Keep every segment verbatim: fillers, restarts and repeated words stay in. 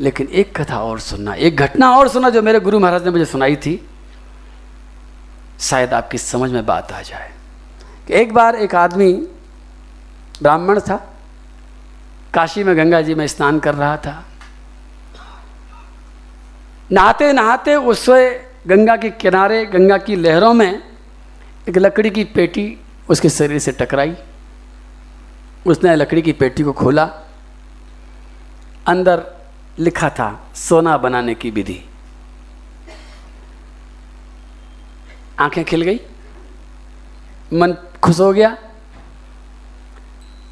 लेकिन एक कथा और सुनना, एक घटना और सुना जो मेरे गुरु महाराज ने मुझे सुनाई थी, शायद आपकी समझ में बात आ जाए। एक बार एक आदमी ब्राह्मण था, काशी में गंगा जी में स्नान कर रहा था। नहाते नहाते उससे गंगा के किनारे, गंगा की लहरों में एक लकड़ी की पेटी उसके शरीर से टकराई। उसने लकड़ी की पेटी को खोला, अंदर लिखा था सोना बनाने की विधि। आंखें खिल गई, मन खुश हो गया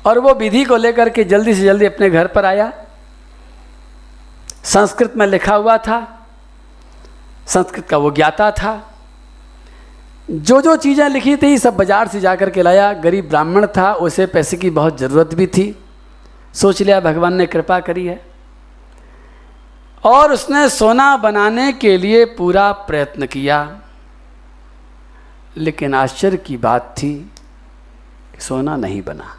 और वो विधि को लेकर के जल्दी से जल्दी अपने घर पर आया। संस्कृत में लिखा हुआ था, संस्कृत का वो ज्ञाता था। जो जो चीज़ें लिखी थी सब बाज़ार से जाकर के लाया। गरीब ब्राह्मण था, उसे पैसे की बहुत ज़रूरत भी थी। सोच लिया भगवान ने कृपा करी है, और उसने सोना बनाने के लिए पूरा प्रयत्न किया। लेकिन आश्चर्य की बात थी, सोना नहीं बना।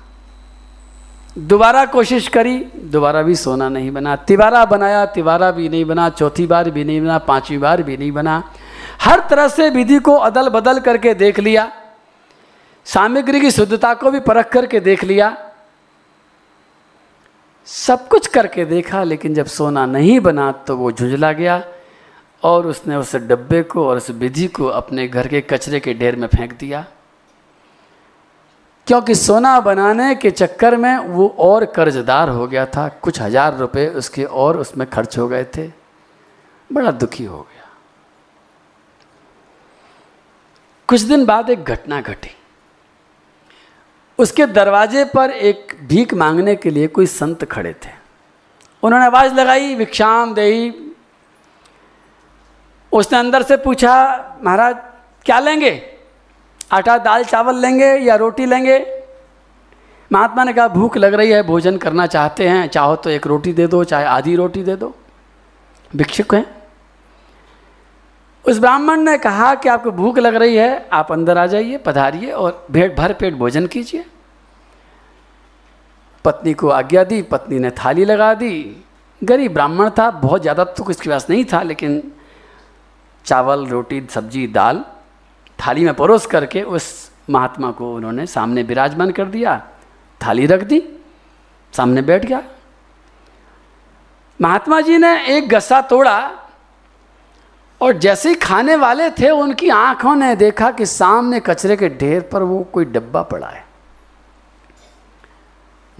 दोबारा कोशिश करी, दोबारा भी सोना नहीं बना। तिबारा बनाया, तिबारा भी नहीं बना। चौथी बार भी नहीं बना, पांचवी बार भी नहीं बना। हर तरह से विधि को अदल बदल करके देख लिया, सामग्री की शुद्धता को भी परख करके देख लिया, सब कुछ करके देखा, लेकिन जब सोना नहीं बना तो वो झुंझला गया और उसने उस डब्बे को और उस विधि को अपने घर के कचरे के ढेर में फेंक दिया। क्योंकि सोना बनाने के चक्कर में वो और कर्जदार हो गया था। कुछ हज़ार रुपए उसके और उसमें खर्च हो गए थे। बड़ा दुखी हो गया। कुछ दिन बाद एक घटना घटी। उसके दरवाजे पर एक भीख मांगने के लिए कोई संत खड़े थे। उन्होंने आवाज़ लगाई, भिक्षाम देहि। उसने अंदर से पूछा, महाराज क्या लेंगे, आटा दाल चावल लेंगे या रोटी लेंगे? महात्मा ने कहा, भूख लग रही है, भोजन करना चाहते हैं, चाहो तो एक रोटी दे दो, चाहे आधी रोटी दे दो, भिक्षुक हैं। उस ब्राह्मण ने कहा कि आपको भूख लग रही है, आप अंदर आ जाइए, पधारिए और पेट भर पेट भोजन कीजिए। पत्नी को आज्ञा दी, पत्नी ने थाली लगा दी। गरीब ब्राह्मण था, बहुत ज़्यादा तो किसके पास नहीं था, लेकिन चावल रोटी सब्जी दाल थाली में परोस करके उस महात्मा को उन्होंने सामने विराजमान कर दिया। थाली रख दी, सामने बैठ गया। महात्मा जी ने एक गस्सा तोड़ा और जैसे ही खाने वाले थे, उनकी आंखों ने देखा कि सामने कचरे के ढेर पर वो कोई डब्बा पड़ा है।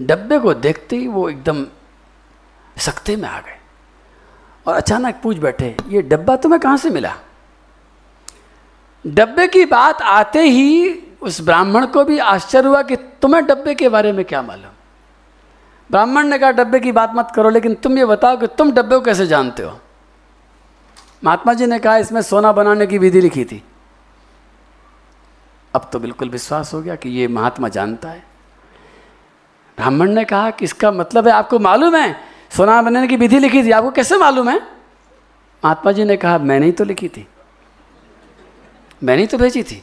डब्बे को देखते ही वो एकदम सख्ते में आ गए और अचानक पूछ बैठे, ये डब्बा तुम्हें कहाँ से मिला? डब्बे की बात आते ही उस ब्राह्मण को भी आश्चर्य हुआ कि तुम्हें डब्बे के बारे में क्या मालूम। ब्राह्मण ने कहा, डब्बे की बात मत करो, लेकिन तुम ये बताओ कि तुम डब्बे को कैसे जानते हो? महात्मा जी ने कहा, इसमें सोना बनाने की विधि लिखी थी। अब तो बिल्कुल विश्वास हो गया कि ये महात्मा जानता है। ब्राह्मण ने कहा कि इसका मतलब है आपको मालूम है सोना बनाने की विधि लिखी थी, आपको कैसे मालूम है? महात्मा जी ने कहा, मैंने ही तो लिखी थी, मैंने ही तो भेजी थी,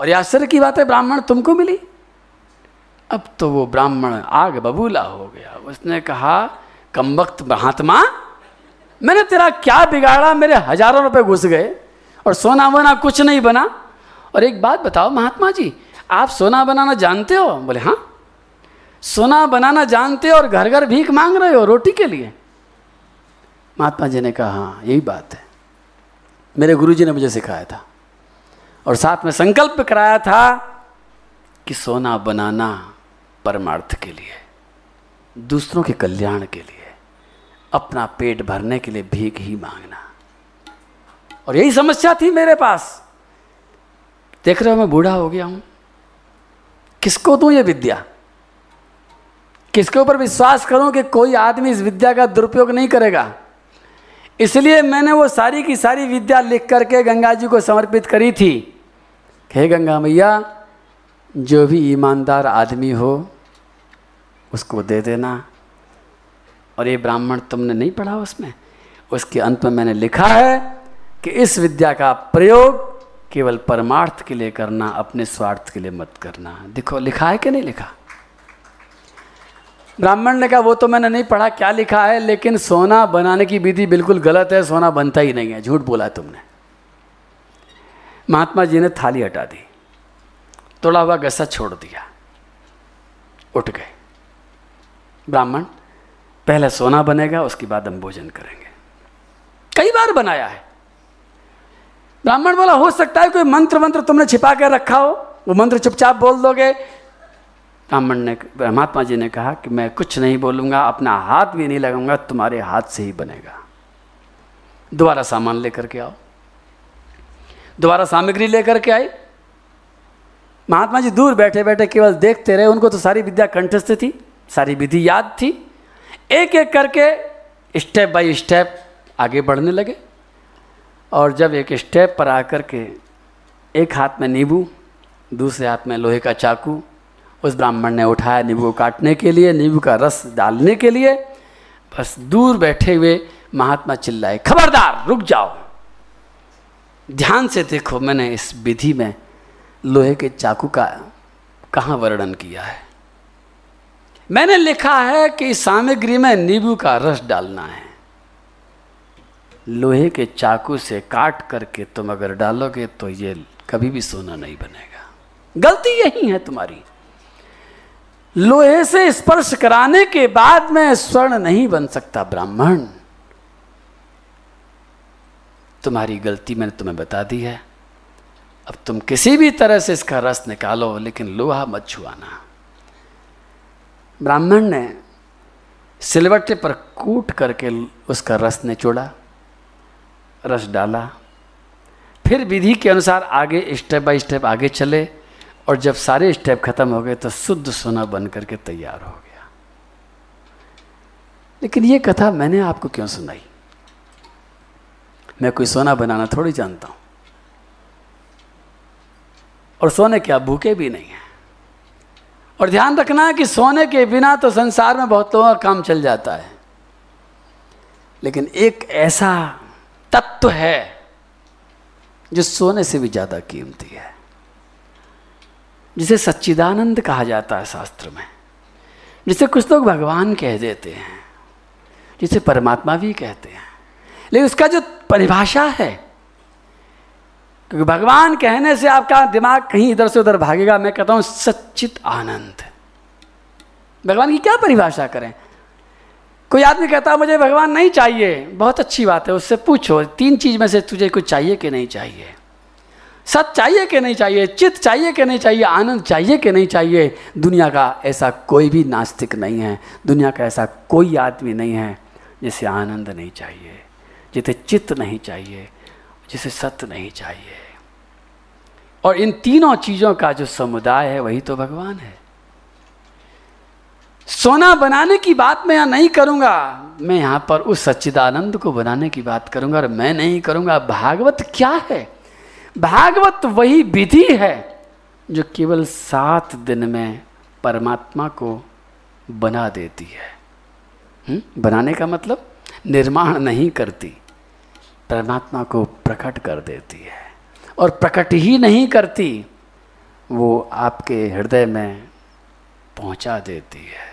और ये आश्चर्य की बात है ब्राह्मण तुमको मिली। अब तो वो ब्राह्मण आग बबूला हो गया। उसने कहा, कमबख्त महात्मा, मैंने तेरा क्या बिगाड़ा, मेरे हजारों रुपए घुस गए और सोना वोना कुछ नहीं बना। और एक बात बताओ महात्मा जी, आप सोना बनाना जानते हो? बोले हाँ, सोना बनाना जानते हो और घर घर भीख मांग रहे हो रोटी के लिए? महात्मा जी ने कहा, हाँ यही बात है, मेरे गुरुजी ने मुझे सिखाया था और साथ में संकल्प कराया था कि सोना बनाना परमार्थ के लिए, दूसरों के कल्याण के लिए, अपना पेट भरने के लिए भीख ही मांगना। और यही समस्या थी मेरे पास। देख रहे हो मैं बूढ़ा हो गया हूँ, किसको दूँ ये विद्या, किसके ऊपर विश्वास करूं कि कोई आदमी इस विद्या का दुरुपयोग नहीं करेगा। इसलिए मैंने वो सारी की सारी विद्या लिख करके गंगा जी को समर्पित करी थी। हे गंगा मैया, जो भी ईमानदार आदमी हो उसको दे देना। और ये ब्राह्मण तुमने नहीं पढ़ा, उसमें उसके अंत में मैंने लिखा है कि इस विद्या का प्रयोग केवल परमार्थ के लिए करना, अपने स्वार्थ के लिए मत करना। देखो लिखा है कि नहीं लिखा। ब्राह्मण ने कहा वो तो मैंने नहीं पढ़ा क्या लिखा है, लेकिन सोना बनाने की विधि बिल्कुल गलत है, सोना बनता ही नहीं है, झूठ बोला तुमने। महात्मा जी ने थाली हटा दी, तोड़ा हुआ गस्सा छोड़ दिया, उठ गए। ब्राह्मण पहले सोना बनेगा, उसके बाद हम भोजन करेंगे। कई बार बनाया है। ब्राह्मण बोला हो सकता है कोई मंत्र मंत्र तुमने छिपा कर रखा हो, वो मंत्र चुपचाप बोल दोगे। ब्राह्मण ने महात्मा जी ने कहा कि मैं कुछ नहीं बोलूँगा, अपना हाथ भी नहीं लगाऊंगा, तुम्हारे हाथ से ही बनेगा। दोबारा सामान लेकर के आओ। दोबारा सामग्री लेकर के आई। महात्मा जी दूर बैठे बैठे केवल देखते रहे, उनको तो सारी विद्या कंठस्थ थी, सारी विधि याद थी। एक एक करके स्टेप बाय स्टेप आगे बढ़ने लगे, और जब एक स्टेप पर आकर के एक हाथ में नींबू, दूसरे हाथ में लोहे का चाकू उस ब्राह्मण ने उठाया, नींबू को काटने के लिए, नींबू का रस डालने के लिए। बस दूर बैठे हुए महात्मा चिल्लाए, खबरदार, रुक जाओ, ध्यान से देखो मैंने इस विधि में लोहे के चाकू का कहाँ वर्णन किया है। मैंने लिखा है कि सामग्री में नींबू का रस डालना है, लोहे के चाकू से काट करके तुम अगर डालोगे तो ये कभी भी सोना नहीं बनेगा। गलती यही है तुम्हारी, लोहे से स्पर्श कराने के बाद में स्वर्ण नहीं बन सकता। ब्राह्मण तुम्हारी गलती मैंने तुम्हें बता दी है, अब तुम किसी भी तरह से इसका रस निकालो, लेकिन लोहा मत छुआना। ब्राह्मण ने सिलवट्टे पर कूट करके उसका रस निचोड़ा, रस डाला, फिर विधि के अनुसार आगे स्टेप बाय स्टेप आगे चले, और जब सारे स्टेप खत्म हो गए तो शुद्ध सोना बन करके तैयार हो गया। लेकिन ये कथा मैंने आपको क्यों सुनाई? मैं कोई सोना बनाना थोड़ी जानता हूँ, और सोने क्या भूखे भी नहीं हैं। और ध्यान रखना है कि सोने के बिना तो संसार में बहुत लोगों का काम चल जाता है, लेकिन एक ऐसा तत्व है जो सोने से भी ज़्यादा कीमती है, जिसे सच्चिदानंद कहा जाता है शास्त्र में, जिसे कुछ लोग भगवान कह देते हैं, जिसे परमात्मा भी कहते हैं, लेकिन उसका जो परिभाषा है, क्योंकि भगवान कहने से आपका दिमाग कहीं इधर से उधर भागेगा। मैं कहता हूँ सच्चित आनंद। भगवान की क्या परिभाषा करें? कोई आदमी कहता है मुझे भगवान नहीं चाहिए, बहुत अच्छी बात है, उससे पूछो तीन चीज़ में से तुझे कुछ चाहिए कि नहीं चाहिए, सच चाहिए कि नहीं चाहिए, चित चाहिए कि नहीं चाहिए, आनंद चाहिए कि नहीं चाहिए। दुनिया का ऐसा कोई भी नास्तिक नहीं है, दुनिया का ऐसा कोई आदमी नहीं है जिसे आनंद नहीं चाहिए, जिसे चित्त नहीं चाहिए, जिसे सत्य नहीं चाहिए। और इन तीनों चीज़ों का जो समुदाय है वही तो भगवान है। सोना बनाने की बात मैं यहाँ नहीं करूँगा, मैं यहाँ पर उस सच्चिदानंद को बनाने की बात करूँगा। और मैं नहीं करूँगा। भागवत क्या है? भागवत वही विधि है जो केवल सात दिन में परमात्मा को बना देती है। हुँ? बनाने का मतलब निर्माण नहीं करती, परमात्मा को प्रकट कर देती है। और प्रकट ही नहीं करती, वो आपके हृदय में पहुंचा देती है।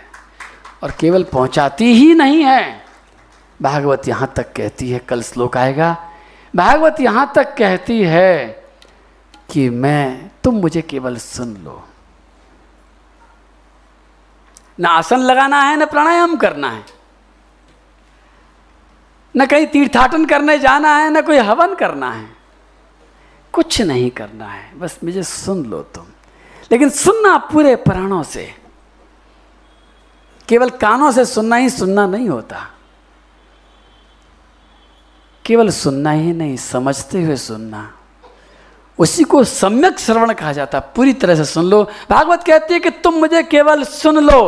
और केवल पहुंचाती ही नहीं है, भागवत यहाँ तक कहती है, कल श्लोक आएगा, भागवत यहाँ तक कहती है कि मैं तुम मुझे केवल सुन लो, ना आसन लगाना है, ना प्राणायाम करना है, न कहीं तीर्थाटन करने जाना है, न कोई हवन करना है, कुछ नहीं करना है, बस मुझे सुन लो तुम। लेकिन सुनना पूरे प्राणों से, केवल कानों से सुनना ही सुनना नहीं होता, केवल सुनना ही नहीं, समझते हुए सुनना। उसी को सम्यक श्रवण कहा जाता है। पूरी तरह से सुन लो। भागवत कहती है कि तुम मुझे केवल सुन लो।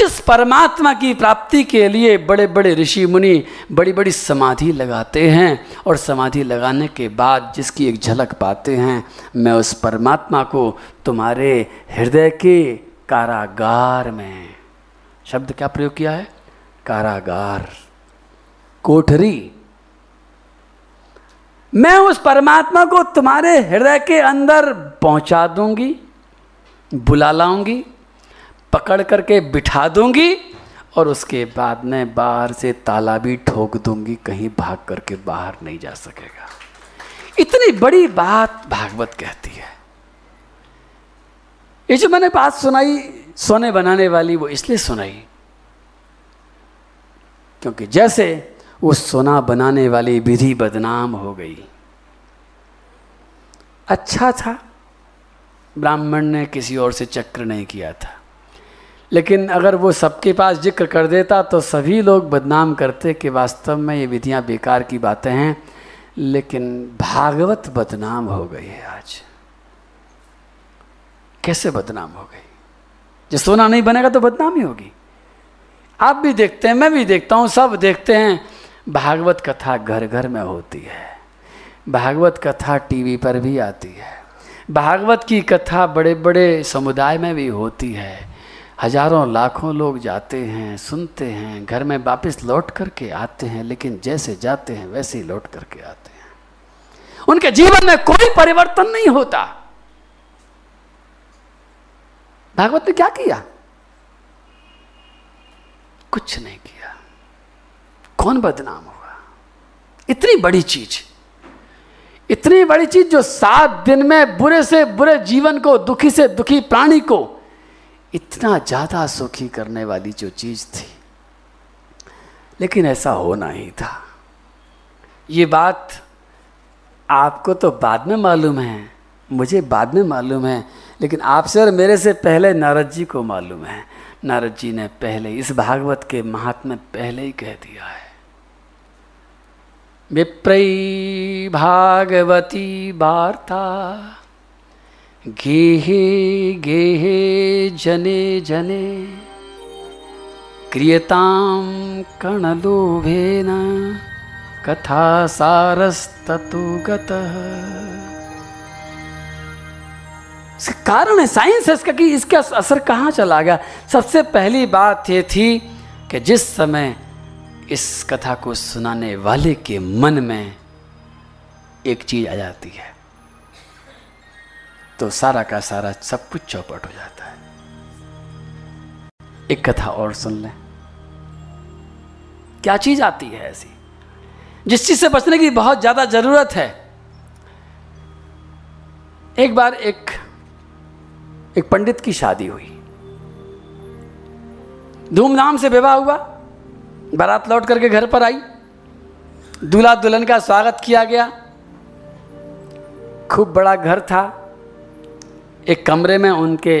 जिस परमात्मा की प्राप्ति के लिए बड़े बड़े ऋषि मुनि बड़ी बड़ी समाधि लगाते हैं, और समाधि लगाने के बाद जिसकी एक झलक पाते हैं, मैं उस परमात्मा को तुम्हारे हृदय के कारागार में, शब्द क्या प्रयोग किया है, कारागार, कोठरी, मैं उस परमात्मा को तुम्हारे हृदय के अंदर पहुंचा दूंगी, बुला लाऊंगी, पकड़ करके बिठा दूंगी, और उसके बाद मैं बाहर से ताला भी ठोक दूंगी, कहीं भाग करके बाहर नहीं जा सकेगा। इतनी बड़ी बात भागवत कहती है। ये जो मैंने बात सुनाई सोने बनाने वाली, वो इसलिए सुनाई क्योंकि जैसे वो सोना बनाने वाली विधि बदनाम हो गई। अच्छा था ब्राह्मण ने किसी और से चक्र नहीं किया था, लेकिन अगर वो सबके पास जिक्र कर देता तो सभी लोग बदनाम करते कि वास्तव में ये विधियां बेकार की बातें हैं। लेकिन भागवत बदनाम हो गई है। आज कैसे बदनाम हो गई? जो सोना नहीं बनेगा तो बदनामी होगी। आप भी देखते हैं, मैं भी देखता हूँ, सब देखते हैं। भागवत कथा घर घर में होती है, भागवत कथा टीवी पर भी आती है, भागवत की कथा बड़े बड़े समुदाय में भी होती है। हजारों लाखों लोग जाते हैं, सुनते हैं, घर में वापस लौट करके आते हैं, लेकिन जैसे जाते हैं वैसे ही लौट करके आते हैं। उनके जीवन में कोई परिवर्तन नहीं होता। भागवत ने क्या किया? कुछ नहीं किया। कौन बदनाम हुआ? इतनी बड़ी चीज, इतनी बड़ी चीज जो सात दिन में बुरे से बुरे जीवन को, दुखी से दुखी प्राणी को इतना ज़्यादा सुखी करने वाली जो चीज़ थी। लेकिन ऐसा होना ही था। ये बात आपको तो बाद में मालूम है, मुझे बाद में मालूम है, लेकिन आपसे और मेरे से पहले नारद जी को मालूम है। नारद जी ने पहले इस भागवत के महात्म्य पहले ही कह दिया है। विप्रई भागवती वार्ता गेहे गेहे जने जने क्रियताम कणलोभेन कथा सारस्ततो गतः। इसका कारण है, साइंस है इसका कि इसका असर कहाँ चला गया। सबसे पहली बात ये थी कि जिस समय इस कथा को सुनाने वाले के मन में एक चीज़ आ जाती है तो सारा का सारा सब कुछ चौपट हो जाता है। एक कथा और सुन लें, क्या चीज आती है ऐसी जिस चीज से बचने की बहुत ज्यादा जरूरत है। एक बार एक एक पंडित की शादी हुई, धूमधाम से विवाह हुआ, बारात लौट करके घर पर आई, दूल्हा दुल्हन का स्वागत किया गया। खूब बड़ा घर था, एक कमरे में उनके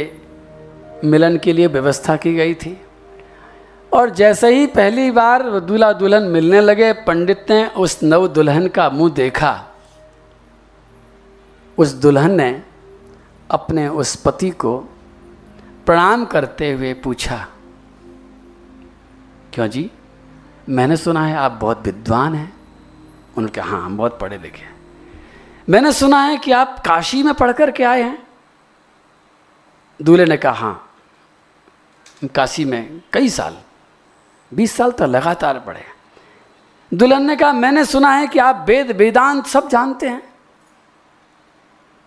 मिलन के लिए व्यवस्था की गई थी। और जैसे ही पहली बार दूल्हा दुल्हन मिलने लगे, पंडित ने उस नव दुल्हन का मुंह देखा। उस दुल्हन ने अपने उस पति को प्रणाम करते हुए पूछा, क्यों जी, मैंने सुना है आप बहुत विद्वान हैं। उन्होंने कहा, हाँ हम बहुत पढ़े लिखे हैं। मैंने सुना है कि आप काशी में पढ़ कर के आए हैं। दूल्हे ने कहा, हाँ काशी में कई साल, बीस साल तो लगातार पढ़े। दुल्हन ने कहा, मैंने सुना है कि आप वेद वेदांत सब जानते हैं।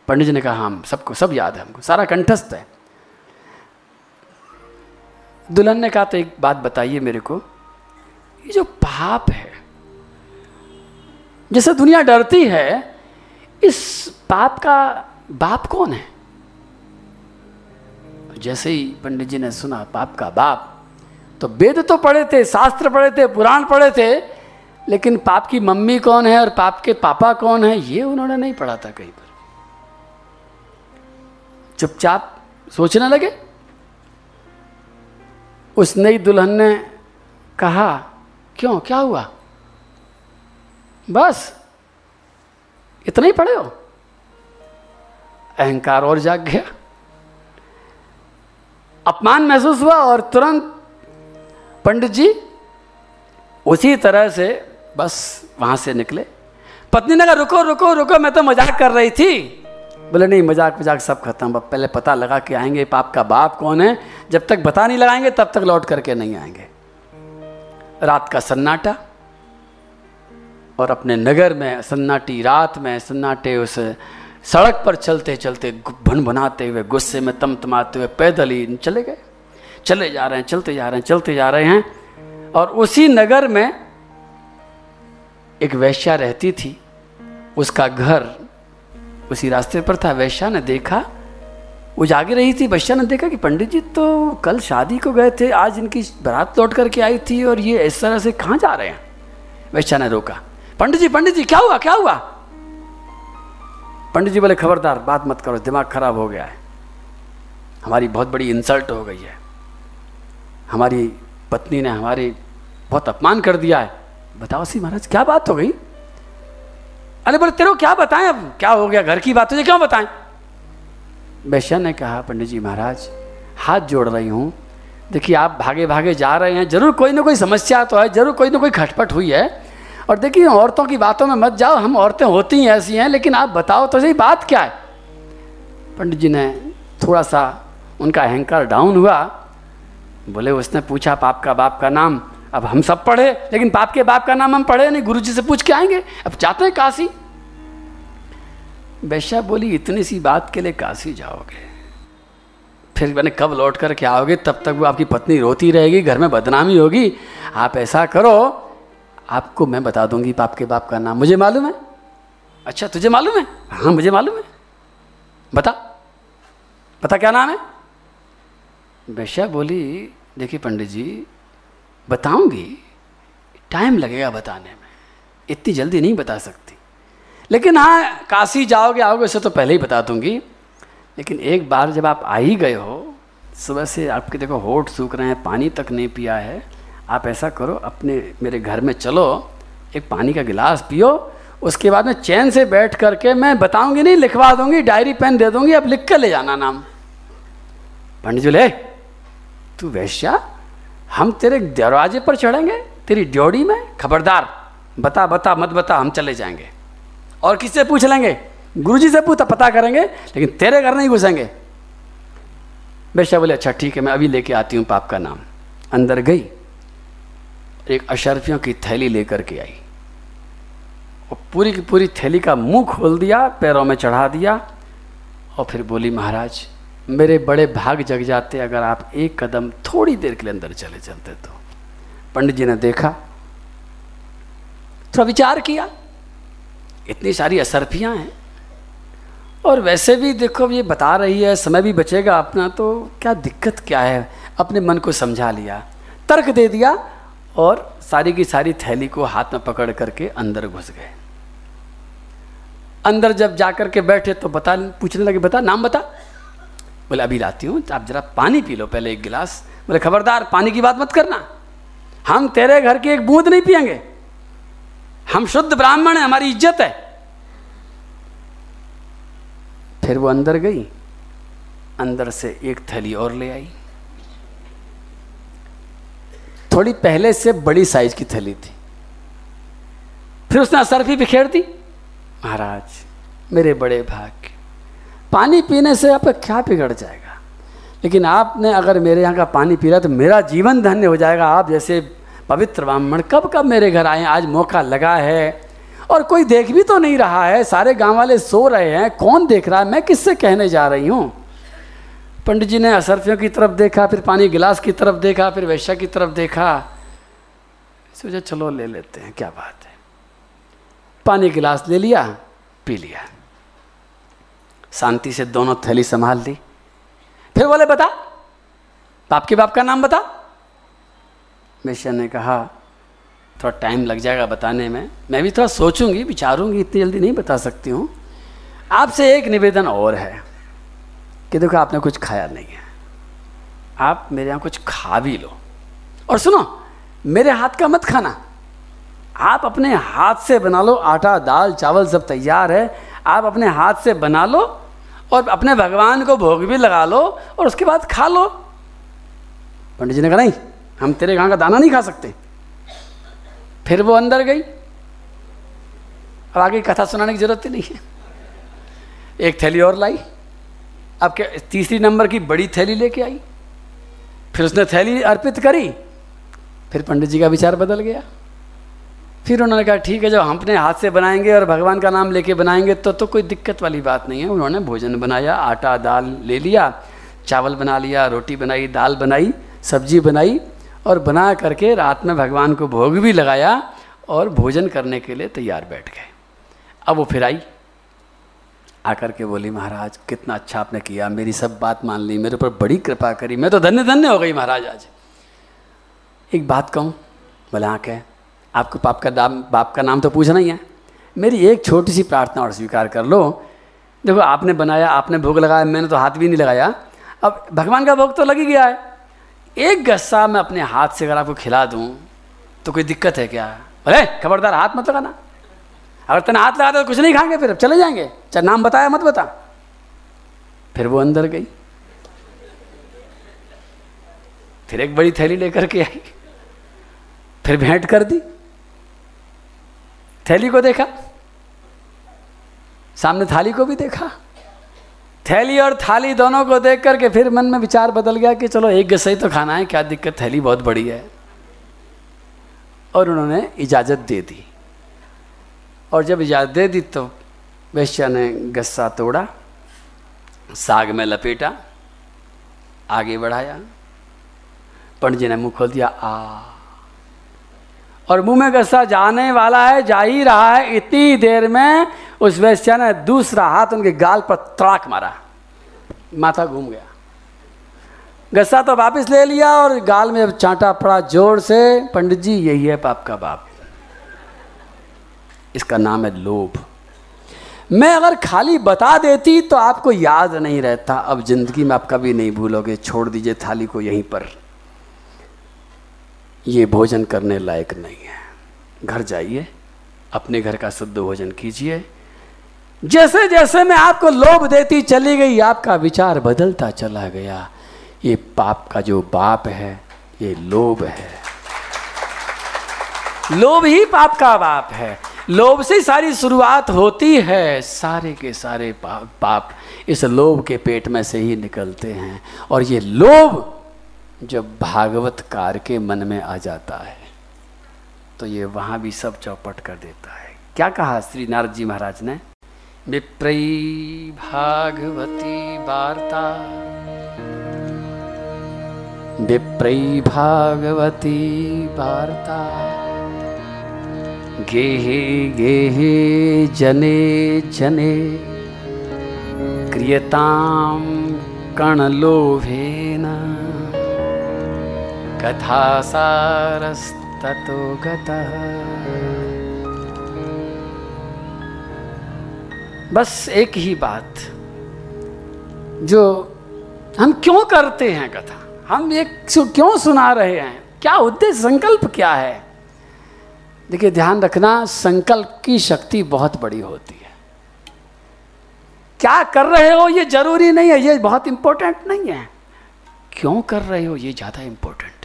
पंडित जी ने कहा, हाँ सबको सब याद है, हमको सारा कंठस्थ है। दुल्हन ने कहा, तो एक बात बताइए मेरे को, ये जो पाप है जिससे दुनिया डरती है, इस पाप का बाप कौन है? जैसे ही पंडित जी ने सुना पाप का बाप, तो वेद तो पढ़े थे, शास्त्र पढ़े थे, पुराण पढ़े थे, लेकिन पाप की मम्मी कौन है और पाप के पापा कौन है ये उन्होंने नहीं पढ़ा था कहीं पर। चुपचाप सोचने लगे। उस नई दुल्हन ने कहा, क्यों क्या हुआ? बस इतना ही पढ़े हो? अहंकार और जाग गया, अपमान महसूस हुआ और तुरंत पंडित जी उसी तरह से बस वहाँ से निकले। पत्नी ने कहा, रुको रुको रुको, मैं तो मजाक कर रही थी। बोले, नहीं मजाक मजाक सब खत्म, अब पहले पता लगा के आएंगे पाप का बाप कौन है। जब तक पता नहीं लगाएंगे तब तक लौट करके नहीं आएंगे। रात का सन्नाटा, और अपने नगर में सन्नाटी रात में, सन्नाटे उस सड़क पर चलते चलते भनभनाते हुए, गुस्से में तमतमाते हुए पैदल ही चले गए। चले जा रहे हैं चलते जा रहे हैं चलते जा रहे हैं। और उसी नगर में एक वेश्या रहती थी, उसका घर उसी रास्ते पर था। वेश्या ने देखा, वो जागी रही थी, वेश्या ने देखा कि पंडित जी तो कल शादी को गए थे, आज इनकी बारात लौट करके आई थी और ये इस तरह से कहाँ जा रहे हैं। वेश्या ने रोका, पंडित जी पंडित जी क्या हुआ क्या हुआ। पंडित जी बोले, खबरदार बात मत करो, दिमाग खराब हो गया है, हमारी बहुत बड़ी इंसल्ट हो गई है, हमारी पत्नी ने हमारी बहुत अपमान कर दिया है। बताओ सी महाराज क्या बात हो गई। अरे बोले, तेरे को क्या बताएं, अब क्या हो गया, घर की बात है क्यों बताएं। वैश्या ने कहा, पंडित जी महाराज हाथ जोड़ रही हूँ, देखिए आप भागे भागे जा रहे हैं, जरूर कोई ना कोई समस्या तो है, जरूर कोई ना कोई खटपट हुई है, और देखिए औरतों की बातों में मत जाओ, हम औरतें होती हैं ऐसी हैं, लेकिन आप बताओ तो सही बात क्या है। पंडित जी ने थोड़ा सा उनका अहंकार डाउन हुआ, बोले उसने पूछा पाप का बाप का नाम, अब हम सब पढ़े लेकिन पाप के बाप का नाम हम पढ़े नहीं, गुरुजी से पूछ के आएंगे, अब जाते हैं काशी। वैश्या बोली, इतनी सी बात के लिए काशी जाओगे, फिर मैंने कब लौट कर के आओगे, तब तक वो आपकी पत्नी रोती रहेगी, घर में बदनामी होगी। आप ऐसा करो, आपको मैं बता दूंगी पाप के बाप का नाम, मुझे मालूम है। अच्छा तुझे मालूम है। हाँ मुझे मालूम है, बता बता क्या नाम है। वैश्या बोली, देखिए पंडित जी बताऊंगी, टाइम लगेगा बताने में, इतनी जल्दी नहीं बता सकती, लेकिन हाँ काशी जाओगे आओगे उसे तो पहले ही बता दूंगी, लेकिन एक बार जब आप आ ही गए हो, सुबह से आपके देखो होठ सूख रहे हैं, पानी तक नहीं पिया है, आप ऐसा करो अपने मेरे घर में चलो, एक पानी का गिलास पियो, उसके बाद में चैन से बैठ करके मैं बताऊंगी नहीं, लिखवा दूंगी, डायरी पेन दे दूंगी, आप लिख कर ले जाना नाम। पंडित जी ले, तू वैश्या, हम तेरे दरवाजे पर चढ़ेंगे तेरी ड्योढ़ी में, खबरदार बता बता मत बता, हम चले जाएंगे, और किससे पूछ लेंगे, गुरुजी से पूछा पता करेंगे, लेकिन तेरे घर नहीं घुसेंगे। वैश्या बोले, अच्छा ठीक है मैं अभी लेके आती हूँ पाप का नाम। अंदर गई, एक अशर्फियों की थैली लेकर के आई, और पूरी की पूरी थैली का मुंह खोल दिया, पैरों में चढ़ा दिया, और फिर बोली, महाराज मेरे बड़े भाग जग जाते अगर आप एक कदम थोड़ी देर के लिए अंदर चले चलते। तो पंडित जी ने देखा, थोड़ा विचार किया, इतनी सारी अशर्फियाँ हैं और वैसे भी देखो ये बता रही है, समय भी बचेगा अपना, तो क्या दिक्कत क्या है। अपने मन को समझा लिया, तर्क दे दिया, और सारी की सारी थैली को हाथ में पकड़ करके अंदर घुस गए। अंदर जब जा कर के बैठे तो बता पूछने लगे, बता नाम बता। बोले अभी लाती हूँ, आप जरा पानी पी लो पहले एक गिलास। बोले खबरदार पानी की बात मत करना, हम तेरे घर की एक बूंद नहीं पियेंगे, हम शुद्ध ब्राह्मण हैं, हमारी इज्जत है। फिर वो अंदर गई, अंदर से एक थैली और ले आई, थोड़ी पहले से बड़ी साइज की थैली थी। फिर उसने असरफी बिखेर दी, महाराज मेरे बड़े भाग्य, पानी पीने से आपका क्या बिगड़ जाएगा, लेकिन आपने अगर मेरे यहाँ का पानी पी लिया तो मेरा जीवन धन्य हो जाएगा। आप जैसे पवित्र ब्राह्मण कब कब मेरे घर आए, आज मौका लगा है, और कोई देख भी तो नहीं रहा है, सारे गांव वाले सो रहे हैं, कौन देख रहा है, मैं किससे कहने जा रही हूँ। पंडित जी ने असरफियों की तरफ देखा, फिर पानी गिलास की तरफ देखा, फिर वैश्या की तरफ देखा, सोचा चलो ले लेते हैं क्या बात है। पानी गिलास ले लिया, पी लिया, शांति से दोनों थैली संभाल ली। फिर बोले बता बाप के बाप का नाम बता। वैश्या ने कहा थोड़ा टाइम लग जाएगा बताने में, मैं भी थोड़ा सोचूंगी विचारूंगी, इतनी जल्दी नहीं बता सकती हूँ। आपसे एक निवेदन और है कि देखो आपने कुछ खाया नहीं है, आप मेरे यहाँ कुछ खा भी लो, और सुनो मेरे हाथ का मत खाना, आप अपने हाथ से बना लो, आटा दाल चावल सब तैयार है, आप अपने हाथ से बना लो और अपने भगवान को भोग भी लगा लो और उसके बाद खा लो। पंडित जी ने कहा नहीं, हम तेरे यहाँ का दाना नहीं खा सकते। फिर वो अंदर गई, अब आगे कथा सुनाने की जरूरत ही नहीं है। एक थैली और लाई, अब क्या तीसरी नंबर की बड़ी थैली लेके आई, फिर उसने थैली अर्पित करी। फिर पंडित जी का विचार बदल गया, फिर उन्होंने कहा ठीक है जब हम अपने हाथ से बनाएंगे और भगवान का नाम लेके बनाएंगे तो तो कोई दिक्कत वाली बात नहीं है। उन्होंने भोजन बनाया, आटा दाल ले लिया, चावल बना लिया, रोटी बनाई, दाल बनाई, सब्जी बनाई और बना करके रात में भगवान को भोग भी लगाया और भोजन करने के लिए तैयार बैठ गए। अब वो फिर आई, आकर के बोली, महाराज कितना अच्छा आपने किया, मेरी सब बात मान ली, मेरे ऊपर बड़ी कृपा करी, मैं तो धन्य धन्य हो गई महाराज। आज एक बात कहूँ? बोला हाँ कह। आपको पाप का नाम, बाप का नाम तो पूछना ही है, मेरी एक छोटी सी प्रार्थना और स्वीकार कर लो। देखो आपने बनाया, आपने भोग लगाया, मैंने तो हाथ भी नहीं लगाया, अब भगवान का भोग तो लग ही गया है, एक गस्सा मैं अपने हाथ से अगर आपको खिला दूं तो कोई दिक्कत है क्या? अरे खबरदार, हाथ मत लगाना, अगर तेने हाथ लगा तो कुछ नहीं खाएंगे, फिर अब चले जाएंगे, चाहे नाम बताया मत बता। फिर वो अंदर गई, फिर एक बड़ी थैली लेकर के आई, फिर भेंट कर दी। थैली को देखा, सामने थाली को भी देखा, थैली और थाली दोनों को देख करके फिर मन में विचार बदल गया कि चलो एक गस्सा ही तो खाना है, क्या दिक्कत, थैली बहुत बड़ी है। और उन्होंने इजाज़त दे दी, और जब इजाज़त दे दी तो वेश्या ने गस्सा तोड़ा, साग में लपेटा, आगे बढ़ाया। पंडित जी ने मुँह खोल दिया, आ, और मुँह में गस्सा जाने वाला है, जा ही रहा है, इतनी देर में उस वेश्या ने दूसरा हाथ उनके गाल पर तड़ाक मारा, माथा घूम गया, गस्सा तो वापस ले लिया और गाल में चांटा पड़ा जोर से। पंडित जी यही है पाप का बाप, इसका नाम है लोभ। मैं अगर खाली बता देती तो आपको याद नहीं रहता, अब जिंदगी में आप कभी नहीं भूलोगे। छोड़ दीजिए थाली को यहीं पर, ये भोजन करने लायक नहीं है, घर जाइए, अपने घर का शुद्ध भोजन कीजिए। जैसे जैसे मैं आपको लोभ देती चली गई, आपका विचार बदलता चला गया। ये पाप का जो बाप है, ये लोभ है, लोभ ही पाप का बाप है, लोभ से सारी शुरुआत होती है, सारे के सारे पाप, पाप इस लोभ के पेट में से ही निकलते हैं। और ये लोभ जब भागवतकार के मन में आ जाता है तो ये वहाँ भी सब चौपट कर देता है। क्या कहा श्री नारद जी महाराज ने? विप्रयी भागवती वार्ता, विप्रयी भागवती वार्ता, गेहे गेहे जने जने, क्रियतां कणलोभेन, कथासारस्ततो गतः। बस एक ही बात, जो हम क्यों करते हैं कथा, हम ये क्यों सुना रहे हैं, क्या उद्देश्य, संकल्प क्या है? देखिए ध्यान रखना, संकल्प की शक्ति बहुत बड़ी होती है। क्या कर रहे हो ये जरूरी नहीं है, ये बहुत इंपॉर्टेंट नहीं है, क्यों कर रहे हो ये ज़्यादा इंपॉर्टेंट है।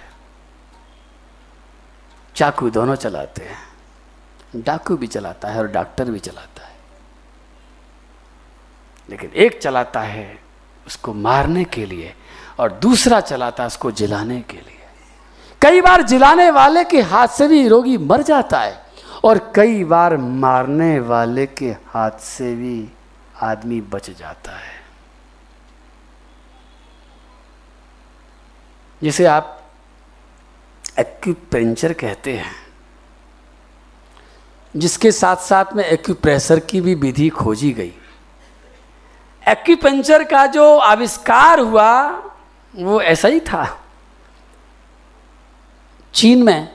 चाकू दोनों चलाते हैं, डाकू भी चलाता है और डॉक्टर भी चलाता है, लेकिन एक चलाता है उसको मारने के लिए और दूसरा चलाता है उसको जिलाने के लिए। कई बार जिलाने वाले के हाथ से भी रोगी मर जाता है और कई बार मारने वाले के हाथ से भी आदमी बच जाता है। जिसे आप एक्यूपेंचर कहते हैं, जिसके साथ साथ में एक्यूप्रेशर की भी विधि खोजी गई। एक्यूपेंचर का जो आविष्कार हुआ वो ऐसा ही था। चीन में